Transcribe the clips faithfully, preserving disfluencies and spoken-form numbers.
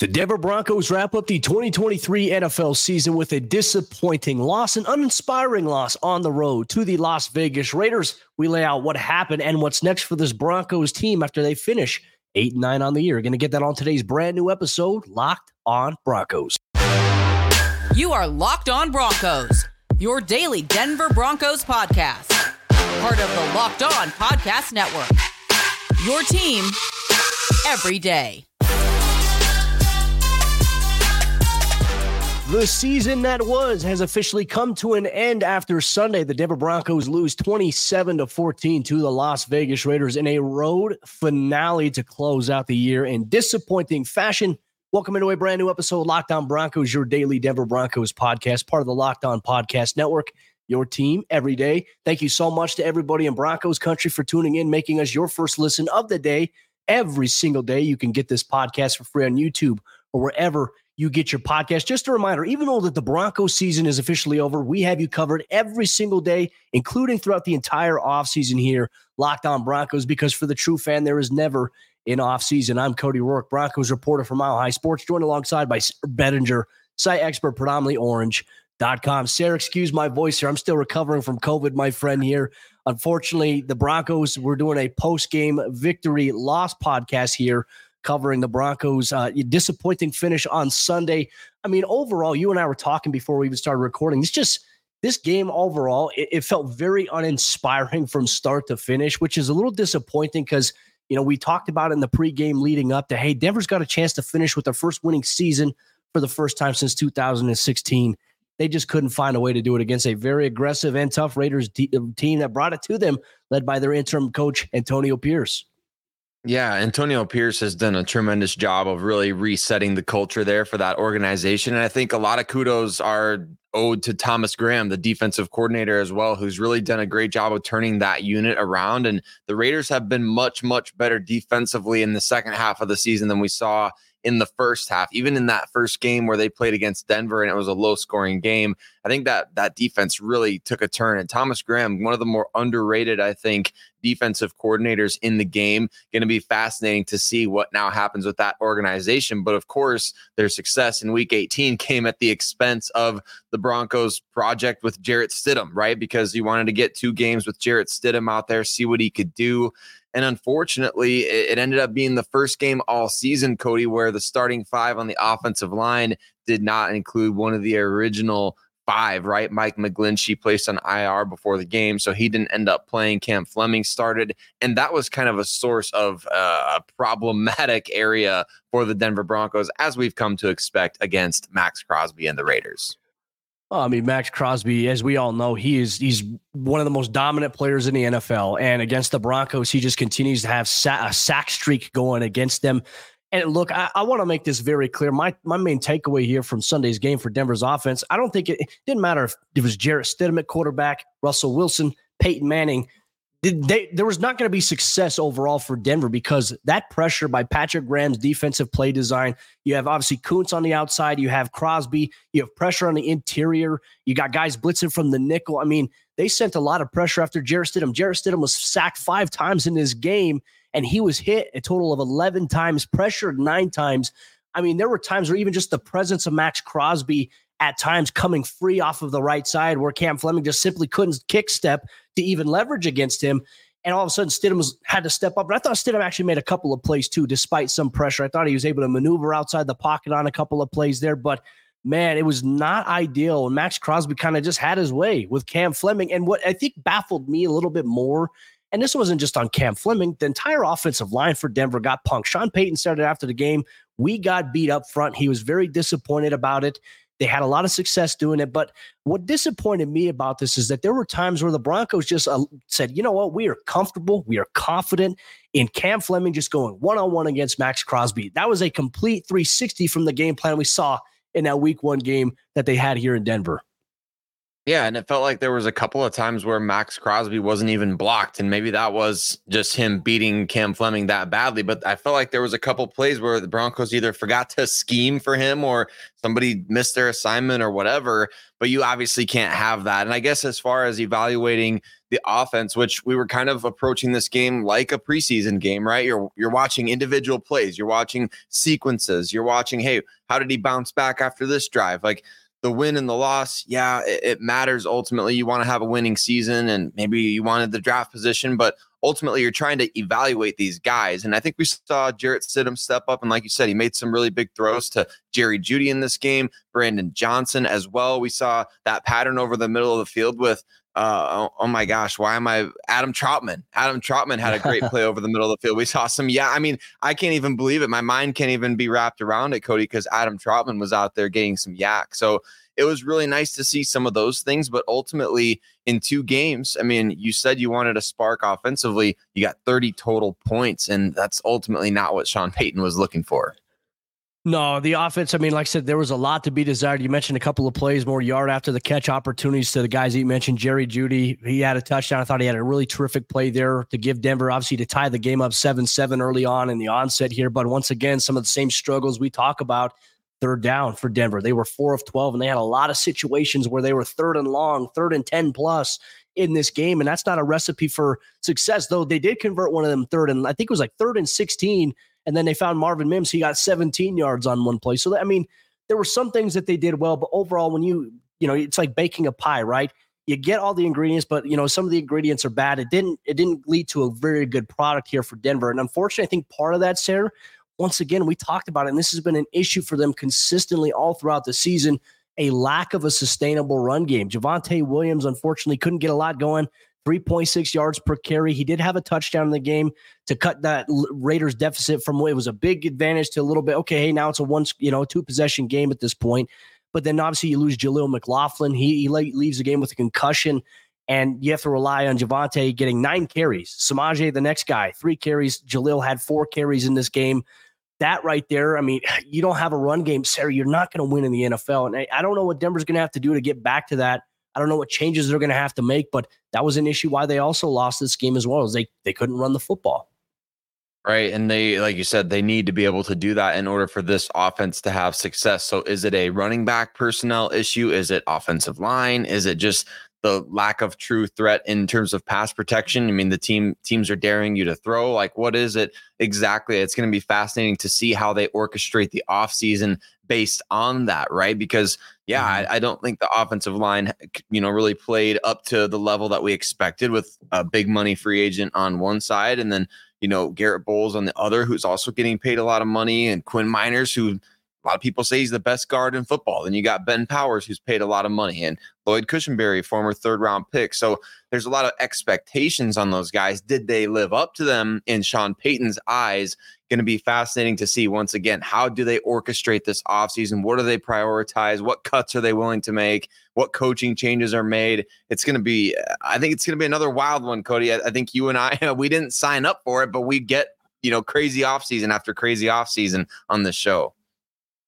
The Denver Broncos wrap up the twenty twenty-three N F L season with a disappointing loss, an uninspiring loss on the road to the Las Vegas Raiders. We lay out what happened and what's next for this Broncos team after they finish eight and nine on the year. We're going to get that on today's brand new episode, Locked on Broncos. You are Locked on Broncos, your daily Denver Broncos podcast. Part of the Locked on Podcast Network, your team every day. The season that was has officially come to an end after Sunday. The Denver Broncos lose twenty-seven to fourteen to the Las Vegas Raiders in a road finale to close out the year in disappointing fashion. Welcome into a brand new episode of Locked on Broncos, your daily Denver Broncos podcast, part of the Locked on Podcast Network, your team every day. Thank you so much to everybody in Broncos Country for tuning in, making us your first listen of the day every single day. You can get this podcast for free on YouTube or wherever you get your podcast. Just a reminder, even though that the Broncos season is officially over, we have you covered every single day, including throughout the entire offseason here, Locked on Broncos, because for the true fan, there is never an offseason. I'm Cody Roark, Broncos reporter for Mile High Sports, joined alongside by Sayre Bedinger, site expert, predominantly orange dot com. Sayre, excuse my voice here. I'm still recovering from COVID, my friend here. Unfortunately, the Broncos, we're doing a post-game victory loss podcast here, covering the Broncos' uh, disappointing finish on Sunday. I mean, overall, you and I were talking before we even started recording. It's just this game overall, it, it felt very uninspiring from start to finish, which is a little disappointing because, you know, we talked about in the pregame leading up to, hey, Denver's got a chance to finish with their first winning season for the first time since two thousand sixteen. They just couldn't find a way to do it against a very aggressive and tough Raiders de- team that brought it to them, led by their interim coach, Antonio Pierce. Yeah, Antonio Pierce has done a tremendous job of really resetting the culture there for that organization. And I think a lot of kudos are owed to Thomas Graham, the defensive coordinator as well, who's really done a great job of turning that unit around. And the Raiders have been much, much better defensively in the second half of the season than we saw in the first half. Even in that first game where they played against Denver and it was a low scoring game, I think that that defense really took a turn. And Thomas Graham, one of the more underrated, I think, defensive coordinators in the game. Going to be fascinating to see what now happens with that organization. But of course, their success in week eighteen came at the expense of the Broncos project with Jarrett Stidham, right? Because you wanted to get two games with Jarrett Stidham out there, see what he could do. And unfortunately, it ended up being the first game all season, Cody, where the starting five on the offensive line did not include one of the original five, right? Mike McGlinchey placed on I R before the game, so he didn't end up playing. Cam Fleming started, and that was kind of a source of uh, a problematic area for the Denver Broncos, as we've come to expect against Maxx Crosby and the Raiders. Well, I mean, Maxx Crosby, as we all know, he is he's one of the most dominant players in the N F L. And against the Broncos, he just continues to have sa- a sack streak going against them. And look, I, I want to make this very clear. My my main takeaway here from Sunday's game for Denver's offense, I don't think it, it didn't matter if it was Jarrett Stidham at quarterback, Russell Wilson, Peyton Manning. They, there was not going to be success overall for Denver because that pressure by Patrick Graham's defensive play design, you have obviously Kuntz on the outside, you have Crosby, you have pressure on the interior, you got guys blitzing from the nickel. I mean, they sent a lot of pressure after Jarrett Stidham. Jarrett Stidham was sacked five times in this game, and he was hit a total of eleven times, pressured nine times. I mean, there were times where even just the presence of Maxx Crosby at times coming free off of the right side where Cam Fleming just simply couldn't kick step to even leverage against him. And all of a sudden, Stidham was, had to step up. But I thought Stidham actually made a couple of plays too, despite some pressure. I thought he was able to maneuver outside the pocket on a couple of plays there. But, man, it was not ideal. And Maxx Crosby kind of just had his way with Cam Fleming. And what I think baffled me a little bit more, and this wasn't just on Cam Fleming, the entire offensive line for Denver got punked. Sean Payton said it after the game, we got beat up front. He was very disappointed about it. They had a lot of success doing it, but what disappointed me about this is that there were times where the Broncos just uh, said, you know what, we are comfortable, we are confident in Cam Fleming just going one-on-one against Maxx Crosby. That was a complete three sixty from the game plan we saw in that week one game that they had here in Denver. Yeah, and it felt like there was a couple of times where Maxx Crosby wasn't even blocked, and maybe that was just him beating Cam Fleming that badly. But I felt like there was a couple plays where the Broncos either forgot to scheme for him or somebody missed their assignment or whatever. But you obviously can't have that. And I guess as far as evaluating the offense, which we were kind of approaching this game like a preseason game, right? You're you're watching individual plays. You're watching sequences. You're watching, hey, how did he bounce back after this drive? Like, the win and the loss, yeah, it, it matters. Ultimately, you want to have a winning season, and maybe you wanted the draft position, but ultimately you're trying to evaluate these guys. And I think we saw Jarrett Stidham step up, and like you said, he made some really big throws to Jerry Jeudy in this game, Brandon Johnson as well. We saw that pattern over the middle of the field with, uh, oh, oh my gosh, why am I, Adam Trautman. Adam Trautman had a great play over the middle of the field. We saw some, yeah, I mean, I can't even believe it. My mind can't even be wrapped around it, Cody, because Adam Trautman was out there getting some yak. So it was really nice to see some of those things, but ultimately in two games, I mean, you said you wanted a spark offensively. You got thirty total points, and that's ultimately not what Sean Payton was looking for. No, the offense, I mean, like I said, there was a lot to be desired. You mentioned a couple of plays, more yard after the catch opportunities to the guys that you mentioned. Jerry Jeudy, he had a touchdown. I thought he had a really terrific play there to give Denver, obviously, to tie the game up seven seven early on in the onset here. But once again, some of the same struggles we talk about. Third down for Denver. They were four of twelve, and they had a lot of situations where they were third and long, third and ten plus in this game, and that's not a recipe for success, though they did convert one of them third, and I think it was like third and sixteen, and then they found Marvin Mims. He got seventeen yards on one play. So, I mean, there were some things that they did well, but overall, when you, you know, it's like baking a pie, right? You get all the ingredients, but, you know, some of the ingredients are bad. It didn't, it didn't lead to a very good product here for Denver, and unfortunately, I think part of that, Sayre, once again, we talked about it, and this has been an issue for them consistently all throughout the season, a lack of a sustainable run game. Javonte Williams, unfortunately, couldn't get a lot going, three point six yards per carry. He did have a touchdown in the game to cut that Raiders deficit from what it was a big advantage to a little bit. Okay, hey, now it's a one, you know, two-possession game at this point. But then, obviously, you lose Jaleel McLaughlin. He, he leaves the game with a concussion, and you have to rely on Javonte getting nine carries. Samaje, the next guy, three carries. Jaleel had four carries in this game. That right there, I mean, you don't have a run game, Sayre, you're not going to win in the N F L. And I, I don't know what Denver's going to have to do to get back to that. I don't know what changes they're going to have to make, but that was an issue why they also lost this game as well, is they, they couldn't run the football. Right, and they, like you said, they need to be able to do that in order for this offense to have success. So is it a running back personnel issue? Is it offensive line? Is it just the lack of true threat in terms of pass protection? I mean, the team teams are daring you to throw. Like, what is it exactly? It's going to be fascinating to see how they orchestrate the offseason based on that, right? Because, yeah, I, I don't think the offensive line, you know, really played up to the level that we expected, with a big money free agent on one side, and then, you know, Garrett Bowles on the other, who's also getting paid a lot of money, and Quinn Meinerz, who a lot of people say he's the best guard in football. Then you got Ben Powers, who's paid a lot of money, and Lloyd Cushenberry, former third round pick. So there's a lot of expectations on those guys. Did they live up to them in Sean Payton's eyes? Going to be fascinating to see once again, how do they orchestrate this offseason? What do they prioritize? What cuts are they willing to make? What coaching changes are made? It's going to be, I think it's going to be another wild one, Cody. I, I think you and I, we didn't sign up for it, but we get, you know, crazy offseason after crazy offseason on this show.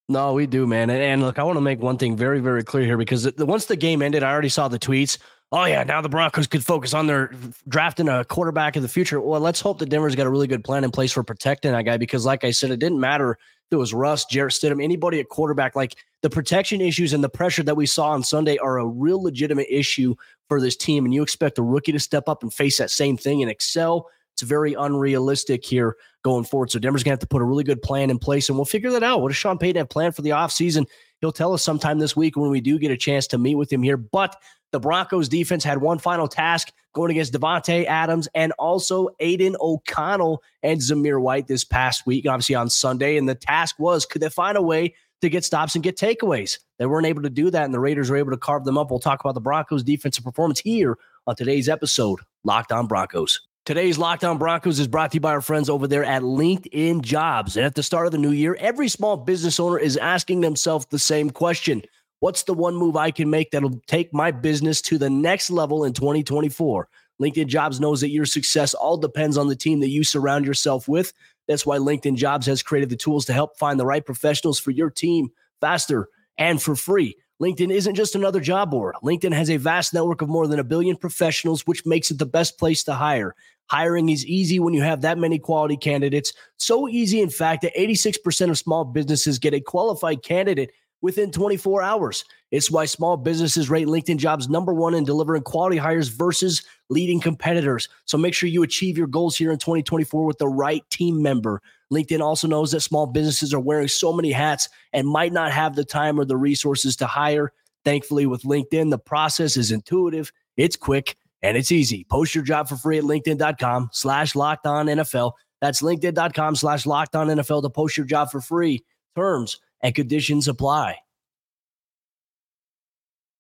No, we do, man. And, and look, I want to make one thing very, very clear here, because the, once the game ended, I already saw the tweets. Oh, yeah, now the Broncos could focus on their drafting a quarterback in the future. Well, let's hope that Denver's got a really good plan in place for protecting that guy, because like I said, it didn't matter if it was Russ, Jarrett Stidham, anybody at quarterback. Like, the protection issues and the pressure that we saw on Sunday are a real legitimate issue for this team, and you expect a rookie to step up and face that same thing and excel. It's very unrealistic here going forward. So Denver's going to have to put a really good plan in place, and we'll figure that out. What does Sean Payton have planned for the offseason? He'll tell us sometime this week when we do get a chance to meet with him here. But the Broncos defense had one final task going against Devontae Adams and also Aiden O'Connell and Zamir White this past week, obviously on Sunday. And the task was, could they find a way to get stops and get takeaways? They weren't able to do that, and the Raiders were able to carve them up. We'll talk about the Broncos defensive performance here on today's episode, Locked on Broncos. Today's Locked on Broncos is brought to you by our friends over there at LinkedIn Jobs. And at the start of the new year, every small business owner is asking themselves the same question. What's the one move I can make that'll take my business to the next level in twenty twenty-four? LinkedIn Jobs knows that your success all depends on the team that you surround yourself with. That's why LinkedIn Jobs has created the tools to help find the right professionals for your team faster and for free. LinkedIn isn't just another job board. LinkedIn has a vast network of more than a billion professionals, which makes it the best place to hire. Hiring is easy when you have that many quality candidates. So easy, in fact, that eighty-six percent of small businesses get a qualified candidate within twenty-four hours. It's why small businesses rate LinkedIn Jobs number one in delivering quality hires versus leading competitors. So make sure you achieve your goals here in twenty twenty-four with the right team member. LinkedIn also knows that small businesses are wearing so many hats and might not have the time or the resources to hire. Thankfully, with LinkedIn, the process is intuitive, it's quick, and it's easy. Post your job for free at linkedin.com slash locked on NFL. That's linkedin.com slash locked on NFL to post your job for free. Terms and conditions apply.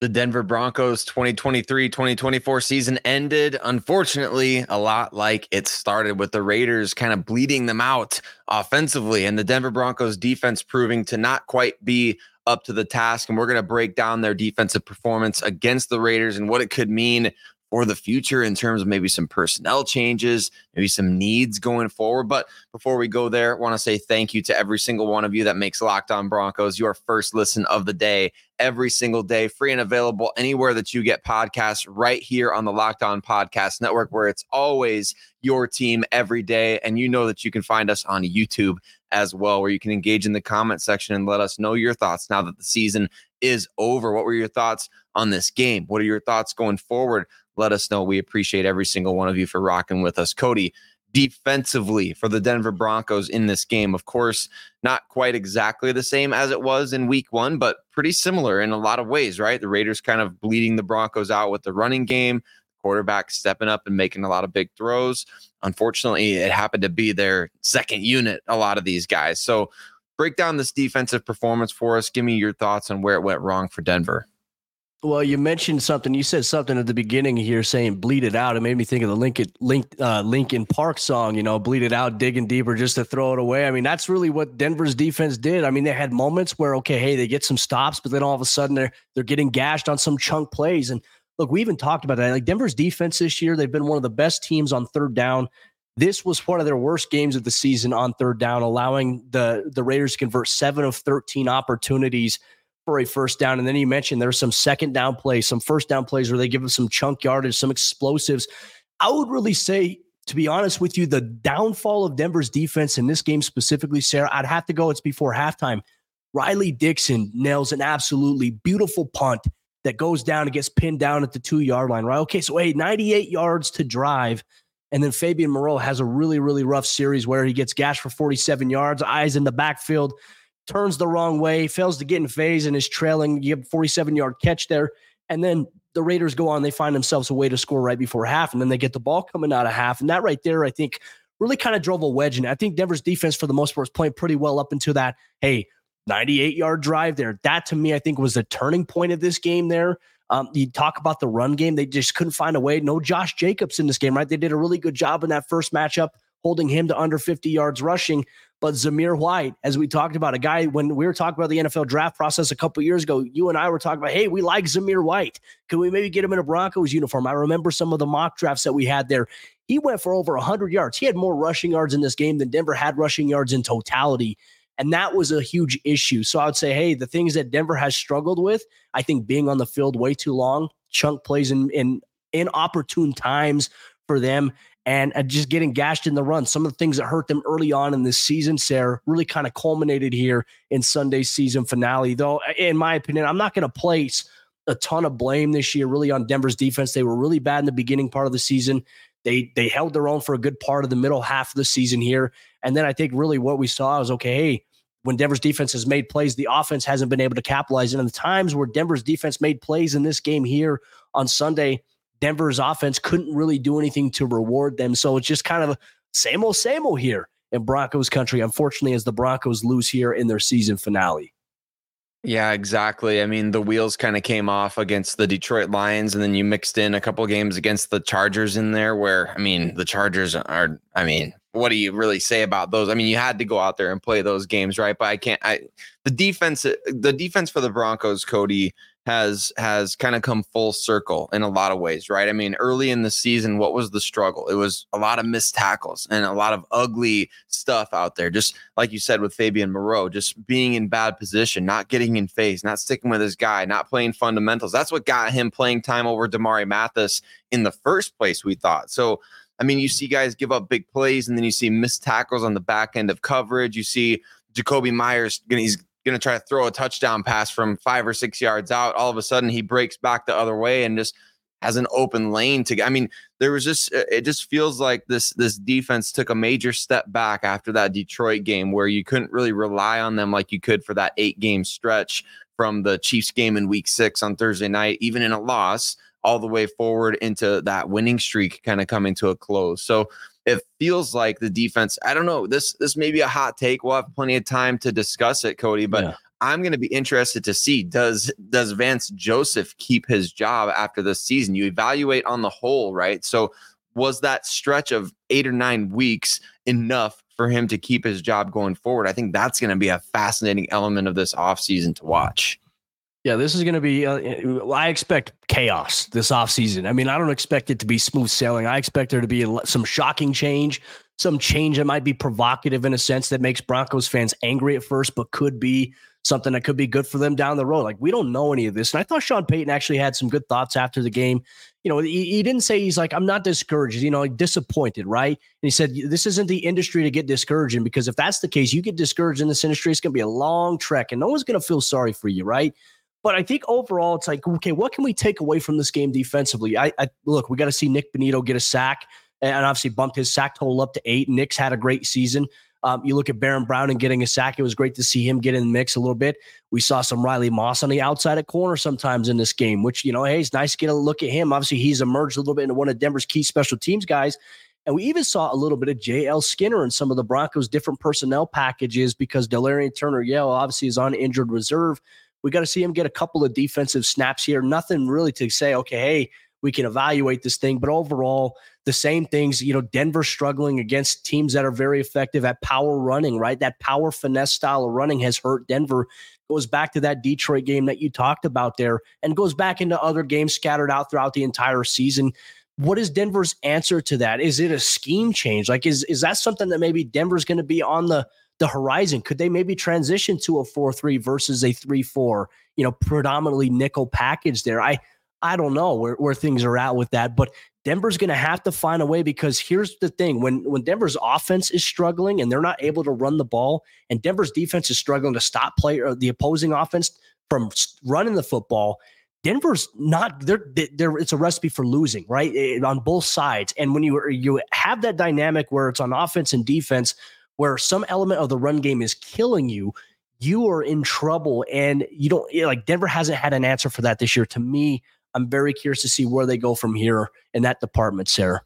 The Denver Broncos twenty twenty-three twenty twenty-four season ended, unfortunately, a lot like it started, with the Raiders kind of bleeding them out offensively and the Denver Broncos defense proving to not quite be up to the task. And we're going to break down their defensive performance against the Raiders and what it could mean for the future in terms of maybe some personnel changes, maybe some needs going forward. But before we go there, I want to say thank you to every single one of you that makes Locked on Broncos your first listen of the day every single day, free and available anywhere that you get podcasts, right here on the Locked on Podcast Network, where it's always your team every day. And you know that you can find us on YouTube as well, where you can engage in the comment section and let us know your thoughts now that the season is over. What were your thoughts on this game? What are your thoughts going forward? Let us know. We appreciate every single one of you for rocking with us. Cody, defensively for the Denver Broncos in this game, of course, not quite exactly the same as it was in week one, but pretty similar in a lot of ways, right? The Raiders kind of bleeding the Broncos out with the running game, quarterback stepping up and making a lot of big throws. Unfortunately, it happened to be their second unit, a lot of these guys. So break down this defensive performance for us. Give me your thoughts on where it went wrong for Denver. Well, you mentioned something. You said something at the beginning here saying bleed it out. It made me think of the Lincoln, Link, uh, Linkin Park song, you know, bleed it out, digging deeper just to throw it away. I mean, that's really what Denver's defense did. I mean, they had moments where, okay, hey, they get some stops, but then all of a sudden they're, they're getting gashed on some chunk plays. And look, we even talked about that. Like Denver's defense this year, they've been one of the best teams on third down. This was one of their worst games of the season on third down, allowing the, the Raiders to convert seven of thirteen opportunities for a first down. And then you mentioned there's some second down plays, some first down plays where they give them some chunk yardage, some explosives. I would really say, to be honest with you, the downfall of Denver's defense in this game specifically, Sayre, I'd have to go, it's before halftime. Riley Dixon nails an absolutely beautiful punt that goes down and gets pinned down at the two-yard line, right? Okay, so hey, ninety-eight yards to drive. And then Fabian Moreau has a really, really rough series where he gets gashed for forty-seven yards, eyes in the backfield, turns the wrong way, fails to get in phase, and is trailing. You have a forty-seven-yard catch there. And then the Raiders go on. They find themselves a way to score right before half, and then they get the ball coming out of half. And that right there, I think, really kind of drove a wedge in. I think Denver's defense, for the most part, was playing pretty well up until that, hey, ninety-eight-yard drive there. That, to me, I think was the turning point of this game there. Um, you talk about the run game. They just couldn't find a way. No Josh Jacobs in this game, right? They did a really good job in that first matchup, holding him to under fifty yards rushing. But Zamir White, as we talked about, a guy, when we were talking about the N F L draft process a couple years ago, you and I were talking about, hey, we like Zamir White. Can we maybe get him in a Broncos uniform? I remember some of the mock drafts that we had there. He went for over one hundred yards. He had more rushing yards in this game than Denver had rushing yards in totality. And that was a huge issue. So I would say, hey, the things that Denver has struggled with, I think being on the field way too long, chunk plays in in inopportune times for them, and just getting gashed in the run. Some of the things that hurt them early on in this season, Sayre, really kind of culminated here in Sunday's season finale. Though, in my opinion, I'm not going to place a ton of blame this year really on Denver's defense. They were really bad in the beginning part of the season. They they held their own for a good part of the middle half of the season here. And then I think really what we saw was, okay, hey, when Denver's defense has made plays, the offense hasn't been able to capitalize. And in the times where Denver's defense made plays in this game here on Sunday, Denver's offense couldn't really do anything to reward them. So it's just kind of same old, same old here in Broncos country, unfortunately, as the Broncos lose here in their season finale. Yeah, exactly. I mean, the wheels kind of came off against the Detroit Lions, and then you mixed in a couple of games against the Chargers in there where, I mean, the Chargers are, I mean, what do you really say about those? I mean, you had to go out there and play those games, right? But I can't, I, the defense, the defense for the Broncos, Cody, has has kind of come full circle in a lot of ways, right? I mean, early in the season, what was the struggle? It was a lot of missed tackles and a lot of ugly stuff out there. Just like you said with Fabian Moreau, just being in bad position, not getting in phase, not sticking with his guy, not playing fundamentals. That's what got him playing time over Damari Mathis in the first place, we thought. So, I mean, you see guys give up big plays, and then you see missed tackles on the back end of coverage. You see Jakobi Meyers, he's going to try to throw a touchdown pass from five or six yards out. All of a sudden, he breaks back the other way and just has an open lane to. I mean, there was just it just feels like this this defense took a major step back after that Detroit game, where you couldn't really rely on them like you could for that eight game stretch from the Chiefs game in week six on Thursday night, even in a loss, all the way forward into that winning streak kind of coming to a close. So it feels like the defense, I don't know, this this may be a hot take. We'll have plenty of time to discuss it, Cody, but yeah. I'm going to be interested to see, does does Vance Joseph keep his job after this season? You evaluate on the whole, right? So was that stretch of eight or nine weeks enough for him to keep his job going forward? I think that's going to be a fascinating element of this offseason to watch. Yeah, this is going to be, uh, I expect chaos this offseason. I mean, I don't expect it to be smooth sailing. I expect there to be some shocking change, some change that might be provocative in a sense that makes Broncos fans angry at first, but could be something that could be good for them down the road. Like, we don't know any of this. And I thought Sean Payton actually had some good thoughts after the game. You know, he, he didn't say he's like, I'm not discouraged, you know, like disappointed, right? And he said, this isn't the industry to get discouraged in, because if that's the case, you get discouraged in this industry, it's going to be a long trek and no one's going to feel sorry for you, right? But I think overall, it's like, okay, what can we take away from this game defensively? I, I look, we got to see Nik Bonitto get a sack, and obviously bumped his sack total up to eight. Nick's had a great season. Um, you look at Baron Browning getting a sack. It was great to see him get in the mix a little bit. We saw some Riley Moss on the outside at corner sometimes in this game, which, you know, hey, it's nice to get a look at him. Obviously, he's emerged a little bit into one of Denver's key special teams guys. And we even saw a little bit of J L Skinner in some of the Broncos' different personnel packages, because Delarian Turner-Yale obviously is on injured reserve. We got to see him get a couple of defensive snaps here. Nothing really to say, okay, hey, we can evaluate this thing. But overall, the same things, you know, Denver struggling against teams that are very effective at power running, right? That power finesse style of running has hurt Denver. Goes back to that Detroit game that you talked about there, and goes back into other games scattered out throughout the entire season. What is Denver's answer to that? Is it a scheme change? Like, is, is that something that maybe Denver's going to be on the the horizon? Could they maybe transition to a four three versus a three four, you know, predominantly nickel package there? I I don't know where, where things are at with that, but Denver's going to have to find a way, because here's the thing. When, when Denver's offense is struggling and they're not able to run the ball, and Denver's defense is struggling to stop play or the opposing offense from running the football, Denver's not there. It's a recipe for losing, right? It, on both sides. And when you, you have that dynamic where it's on offense and defense, where some element of the run game is killing you, you are in trouble. And you don't, like, Denver hasn't had an answer for that this year. To me, I'm very curious to see where they go from here in that department, Sarah.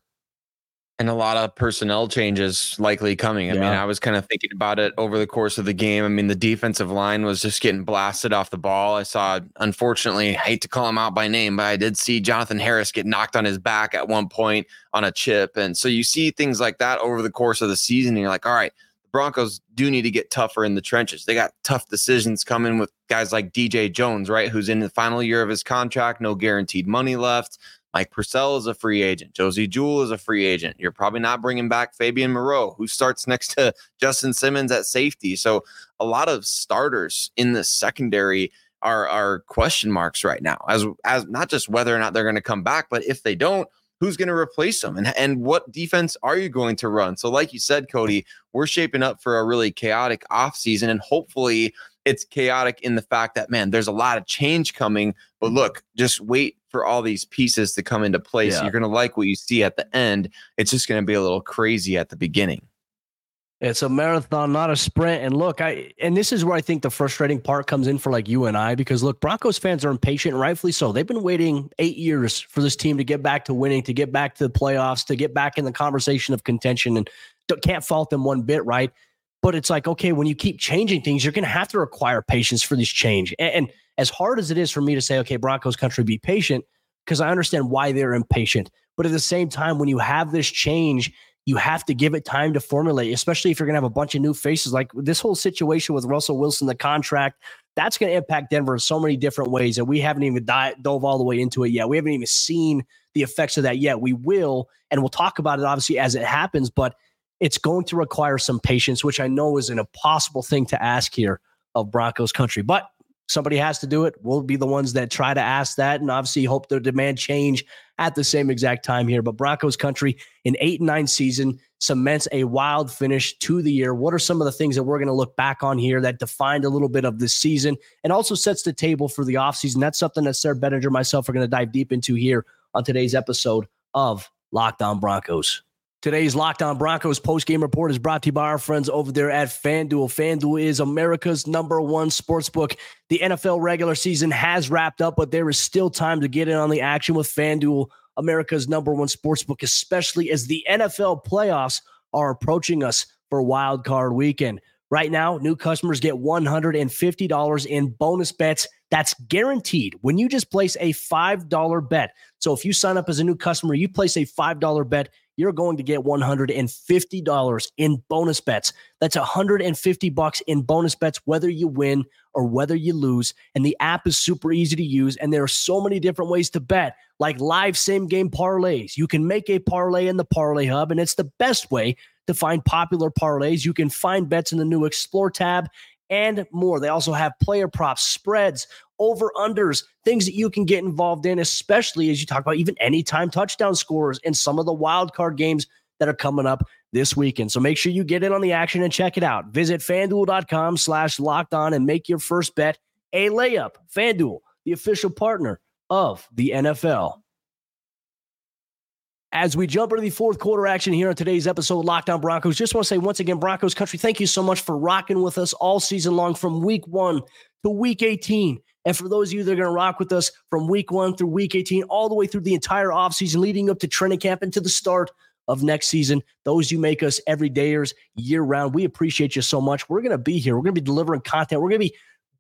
And a lot of personnel changes likely coming. I yeah. mean, I was kind of thinking about it over the course of the game. I mean, the defensive line was just getting blasted off the ball. I saw, unfortunately, I hate to call him out by name, but I did see Jonathan Harris get knocked on his back at one point on a chip. And so you see things like that over the course of the season. And you're like, all right, the Broncos do need to get tougher in the trenches. They got tough decisions coming with guys like D J Jones, right? Who's in the final year of his contract, no guaranteed money left. Mike Purcell is a free agent. Josie Jewell is a free agent. You're probably not bringing back Fabian Moreau, who starts next to Justin Simmons at safety. So a lot of starters in the secondary are, are question marks right now, as, as not just whether or not they're going to come back, but if they don't, who's going to replace them? And, and what defense are you going to run? So like you said, Cody, we're shaping up for a really chaotic offseason, and hopefully it's chaotic in the fact that, man, there's a lot of change coming, but look, just wait for all these pieces to come into place. Yeah. You're going to like what you see at the end. It's just going to be a little crazy at the beginning. It's a marathon, not a sprint. And look, I, and this is where I think the frustrating part comes in for like you and I, because look, Broncos fans are impatient, rightfully so. They've been waiting eight years for this team to get back to winning, to get back to the playoffs, to get back in the conversation of contention, and can't fault them one bit, right? But it's like, okay, when you keep changing things, you're going to have to require patience for this change. And, and as hard as it is for me to say, okay, Broncos country, be patient, because I understand why they're impatient. But at the same time, when you have this change, you have to give it time to formulate, especially if you're going to have a bunch of new faces. Like this whole situation with Russell Wilson, the contract, that's going to impact Denver in so many different ways. And we haven't even dive, dove all the way into it yet. We haven't even seen the effects of that yet. We will, and we'll talk about it, obviously, as it happens. But it's going to require some patience, which I know is an impossible thing to ask here of Broncos country. But somebody has to do it. We'll be the ones that try to ask that and obviously hope their demand change at the same exact time here. But Broncos country, an eight and nine season, cements a wild finish to the year. What are some of the things that we're going to look back on here that defined a little bit of this season and also sets the table for the offseason? That's something that Sayre Bedinger and myself are going to dive deep into here on today's episode of Locked on Broncos. Today's Locked on Broncos post-game report is brought to you by our friends over there at FanDuel. FanDuel is America's number one sportsbook. The N F L regular season has wrapped up, but there is still time to get in on the action with FanDuel, America's number one sportsbook, especially as the N F L playoffs are approaching us for Wild Card Weekend. Right now, new customers get one hundred fifty dollars in bonus bets. That's guaranteed when you just place a five dollar bet. So if you sign up as a new customer, you place a five dollar bet, you're going to get one hundred fifty dollars in bonus bets. That's one hundred fifty bucks in bonus bets, whether you win or whether you lose. And the app is super easy to use, and there are so many different ways to bet, like live same-game parlays. You can make a parlay in the Parlay Hub, and it's the best way to find popular parlays. You can find bets in the new Explore tab and more. They also have player props, spreads, over-unders, things that you can get involved in, especially as you talk about even anytime touchdown scorers and some of the wild card games that are coming up this weekend. So make sure you get in on the action and check it out. Visit FanDuel.com slash locked on and make your first bet a layup. FanDuel, the official partner of the N F L. As we jump into the fourth quarter action here on today's episode of Locked on Broncos, just want to say once again, Broncos country, thank you so much for rocking with us all season long from week one to week eighteen. And for those of you that are going to rock with us from week one through week eighteen, all the way through the entire offseason leading up to training camp and to the start of next season, those you make us everydayers year round, we appreciate you so much. We're going to be here. We're going to be delivering content. We're going to be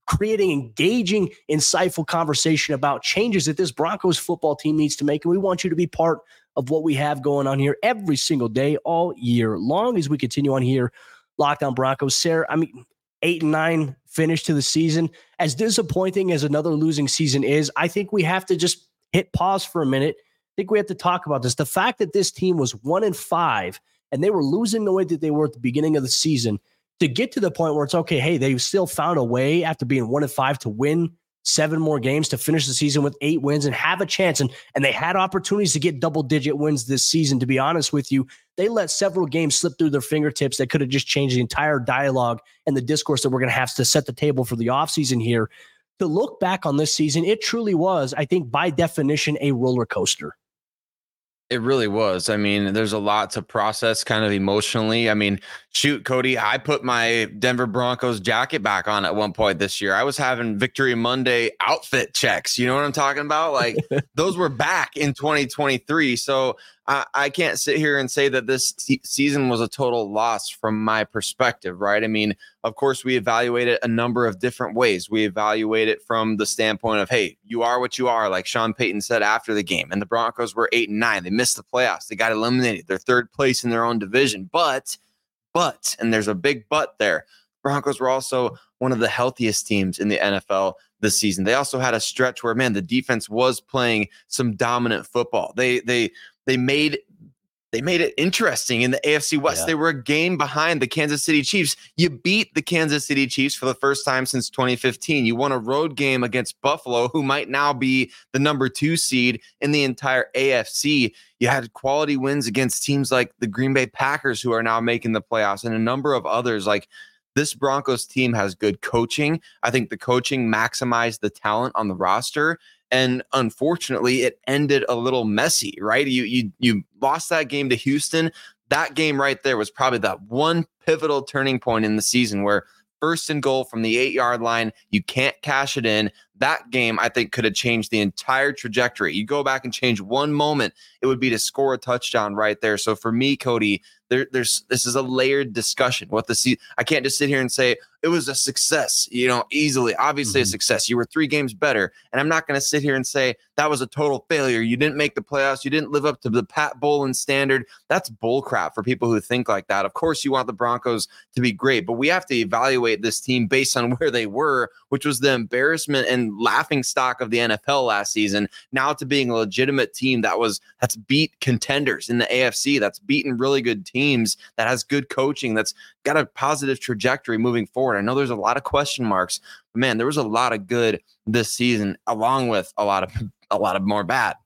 creating engaging, insightful conversation about changes that this Broncos football team needs to make. And we want you to be part of what we have going on here every single day, all year long, as we continue on here. Locked on Broncos. Sayre, I mean, eight and nine finish to the season. As disappointing as another losing season is, I think we have to just hit pause for a minute. I think we have to talk about this. The fact that this team was one and five and they were losing the way that they were at the beginning of the season, to get to the point where it's okay, hey, they still found a way after being one and five to win seven more games, to finish the season with eight wins and have a chance. And, and they had opportunities to get double-digit wins this season, to be honest with you. They let several games slip through their fingertips that could have just changed the entire dialogue and the discourse that we're going to have to set the table for the offseason here. To look back on this season, it truly was, I think, by definition, a roller coaster. It really was. I mean, there's a lot to process kind of emotionally. I mean, shoot, Cody, I put my Denver Broncos jacket back on at one point this year. I was having Victory Monday outfit checks. You know what I'm talking about? Like those were back in twenty twenty-three. So I, I can't sit here and say that this t- season was a total loss from my perspective, right? I mean, of course, we evaluate it a number of different ways. We evaluate it from the standpoint of, hey, you are what you are, like Sean Payton said after the game. And the Broncos were eight and nine. They missed the playoffs. They got eliminated. They're third place in their own division. But, but, and there's a big but there, Broncos were also one of the healthiest teams in the N F L this season. They also had a stretch where, man, the defense was playing some dominant football. They, they, they made They made it interesting in the A F C West. Yeah. They were a game behind the Kansas City Chiefs. You beat the Kansas City Chiefs for the first time since twenty fifteen. You won a road game against Buffalo, who might now be the number two seed in the entire A F C. You had quality wins against teams like the Green Bay Packers, who are now making the playoffs, and a number of others. Like, this Broncos team has good coaching. I think the coaching maximized the talent on the roster. And unfortunately, it ended a little messy, right? You you you lost that game to Houston. That game right there was probably that one pivotal turning point in the season where first and goal from the eight-yard line, you can't cash it in. that game, I think, could have changed the entire trajectory. You go back and change one moment, it would be to score a touchdown right there. So for me, Cody, there, there's this is a layered discussion. What the se- I can't just sit here and say it was a success, you know, easily. Obviously, mm-hmm. a success. You were three games better, and I'm not going to sit here and say that was a total failure. You didn't make the playoffs. You didn't live up to the Pat Bowlen standard. That's bull crap for people who think like that. Of course, you want the Broncos to be great, but we have to evaluate this team based on where they were, which was the embarrassment and laughing stock of the N F L last season, now to being a legitimate team that was that's beat contenders in the A F C, that's beaten really good teams, that has good coaching, that's got a positive trajectory moving forward. I know there's a lot of question marks, but man, there was a lot of good this season, along with a lot of a lot of more bad.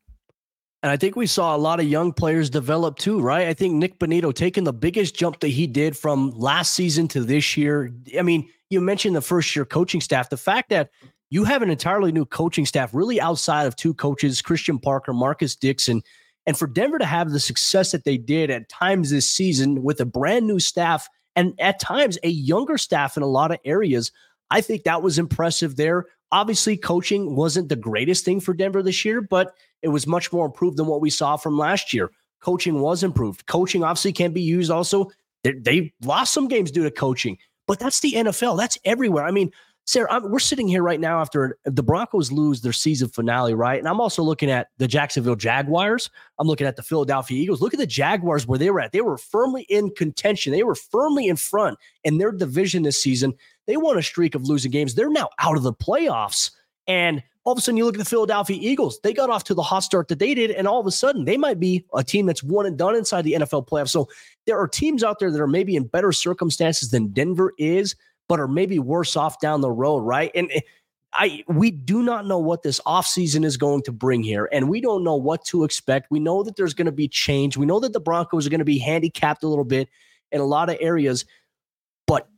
And I think we saw a lot of young players develop too, right? I think Nik Bonitto taking the biggest jump that he did from last season to this year. I mean, you mentioned the first year coaching staff. The fact that you have an entirely new coaching staff, really outside of two coaches, Christian Parker, Marcus Dixon, and for Denver to have the success that they did at times this season with a brand new staff and at times a younger staff in a lot of areas, I think that was impressive there. Obviously, coaching wasn't the greatest thing for Denver this year, but it was much more improved than what we saw from last year. Coaching was improved. Coaching obviously can be used also. They, they lost some games due to coaching, but that's the N F L. That's everywhere. I mean, Sayre, I'm, we're sitting here right now after the Broncos lose their season finale, right? And I'm also looking at the Jacksonville Jaguars. I'm looking at the Philadelphia Eagles. Look at the Jaguars where they were at. They were firmly in contention. They were firmly in front in their division this season. They won a streak of losing games. They're now out of the playoffs. And all of a sudden, you look at the Philadelphia Eagles. They got off to the hot start that they did, and all of a sudden, they might be a team that's one and done inside the N F L playoffs. So there are teams out there that are maybe in better circumstances than Denver is, but are maybe worse off down the road, right? And I we do not know what this offseason is going to bring here, and we don't know what to expect. We know that there's going to be change. We know that the Broncos are going to be handicapped a little bit in a lot of areas, but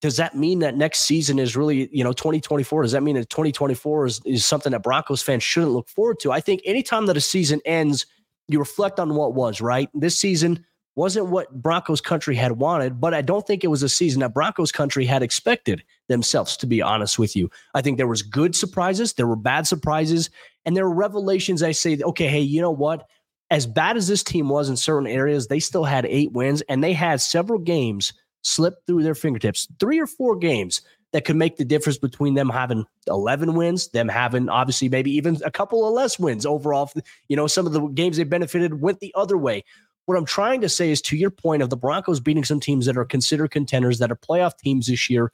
does that mean that next season is really, you know, twenty twenty-four? Does that mean that twenty twenty-four is, is something that Broncos fans shouldn't look forward to? I think anytime that a season ends, you reflect on what was, right? This season wasn't what Broncos Country had wanted, but I don't think it was a season that Broncos Country had expected themselves, to be honest with you. I think there was good surprises, there were bad surprises, and there were revelations. I say, okay, hey, you know what? As bad as this team was in certain areas, they still had eight wins, and they had several games slip through their fingertips, three or four games that could make the difference between them having eleven wins, them having obviously maybe even a couple of less wins overall. You know, some of the games they benefited went the other way. What I'm trying to say is, to your point of the Broncos beating some teams that are considered contenders, that are playoff teams this year,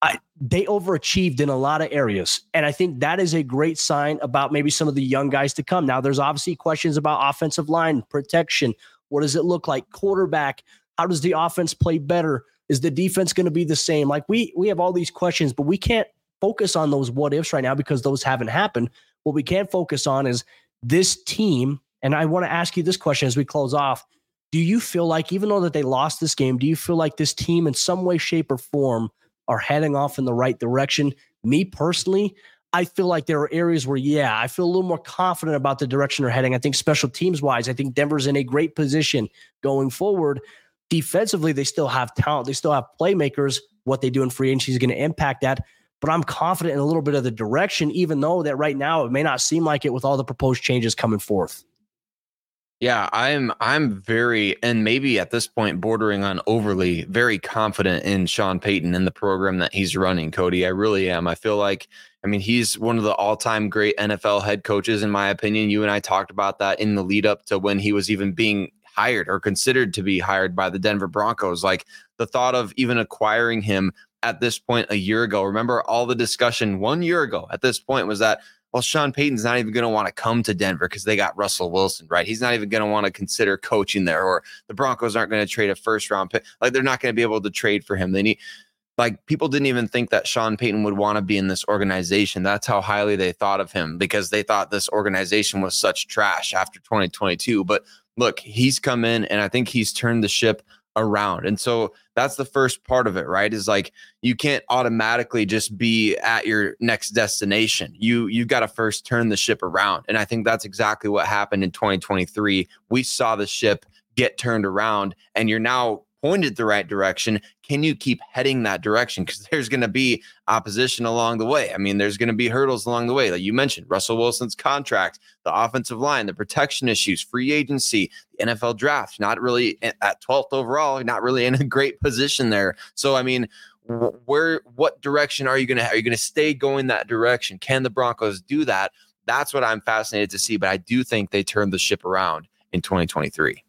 I, they overachieved in a lot of areas. And I think that is a great sign about maybe some of the young guys to come. Now, there's obviously questions about offensive line, protection. What does it look like? Quarterback. How does the offense play better? Is the defense going to be the same? Like we we have all these questions, but we can't focus on those what ifs right now because those haven't happened. What we can focus on is this team. And I want to ask you this question as we close off. Do you feel like, even though that they lost this game, do you feel like this team in some way, shape, or form are heading off in the right direction? Me personally, I feel like there are areas where, yeah, I feel a little more confident about the direction they're heading. I think special teams wise, I think Denver's in a great position going forward. Defensively, they still have talent. They still have playmakers. What they do in free agency is going to impact that. But I'm confident in a little bit of the direction, even though that right now it may not seem like it with all the proposed changes coming forth. Yeah, I'm I'm very, and maybe at this point bordering on overly, very confident in Sean Payton and the program that he's running, Cody. I really am. I feel like, I mean, he's one of the all-time great N F L head coaches, in my opinion. You and I talked about that in the lead up to when he was even being hired or considered to be hired by the Denver Broncos. Like the thought of even acquiring him at this point a year ago. Remember all the discussion one year ago at this point was that, well, Sean Payton's not even going to want to come to Denver because they got Russell Wilson, right? He's not even going to want to consider coaching there, or the Broncos aren't going to trade a first round pick. Like they're not going to be able to trade for him. They need, like, people didn't even think that Sean Payton would want to be in this organization. That's how highly they thought of him, because they thought this organization was such trash after twenty twenty-two. But look, he's come in, and I think he's turned the ship around. And so that's the first part of it, right? Is like, you can't automatically just be at your next destination. You you got to first turn the ship around. And I think that's exactly what happened in twenty twenty-three. We saw the ship get turned around, and you're now pointed the right direction, can you keep heading that direction? Because there's going to be opposition along the way. I mean, there's going to be hurdles along the way. Like you mentioned, Russell Wilson's contract, the offensive line, the protection issues, free agency, the N F L draft, not really at twelfth overall, not really in a great position there. So, I mean, where, what direction are you going to, are you going to stay going that direction? Can the Broncos do that? That's what I'm fascinated to see, but I do think they turned the ship around in twenty twenty-three.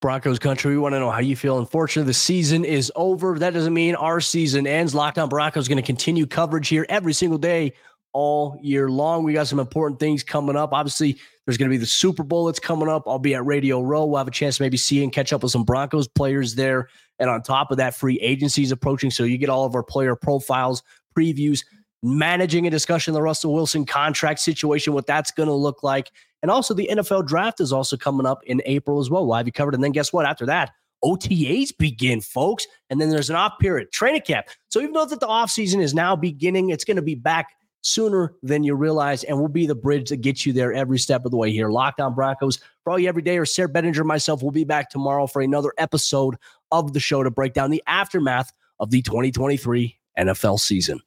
Broncos Country, we want to know how you feel. Unfortunately, the season is over. That doesn't mean our season ends. Locked on Broncos is going to continue coverage here every single day, all year long. We got some important things coming up. Obviously, there's going to be the Super Bowl that's coming up. I'll be at Radio Row. We'll have a chance to maybe see and catch up with some Broncos players there. And on top of that, free agency is approaching, so you get all of our player profiles, previews, managing a discussion of the Russell Wilson contract situation, what that's going to look like. And also the N F L draft is also coming up in April as well. We'll have you covered. And then guess what? After that, O T As begin, folks. And then there's an off period, training camp. So even though that the offseason is now beginning, it's going to be back sooner than you realize. And we'll be the bridge that gets you there every step of the way here. Locked on Broncos for all you every day, or Sayre Bedinger and myself will be back tomorrow for another episode of the show to break down the aftermath of the twenty twenty-three N F L season.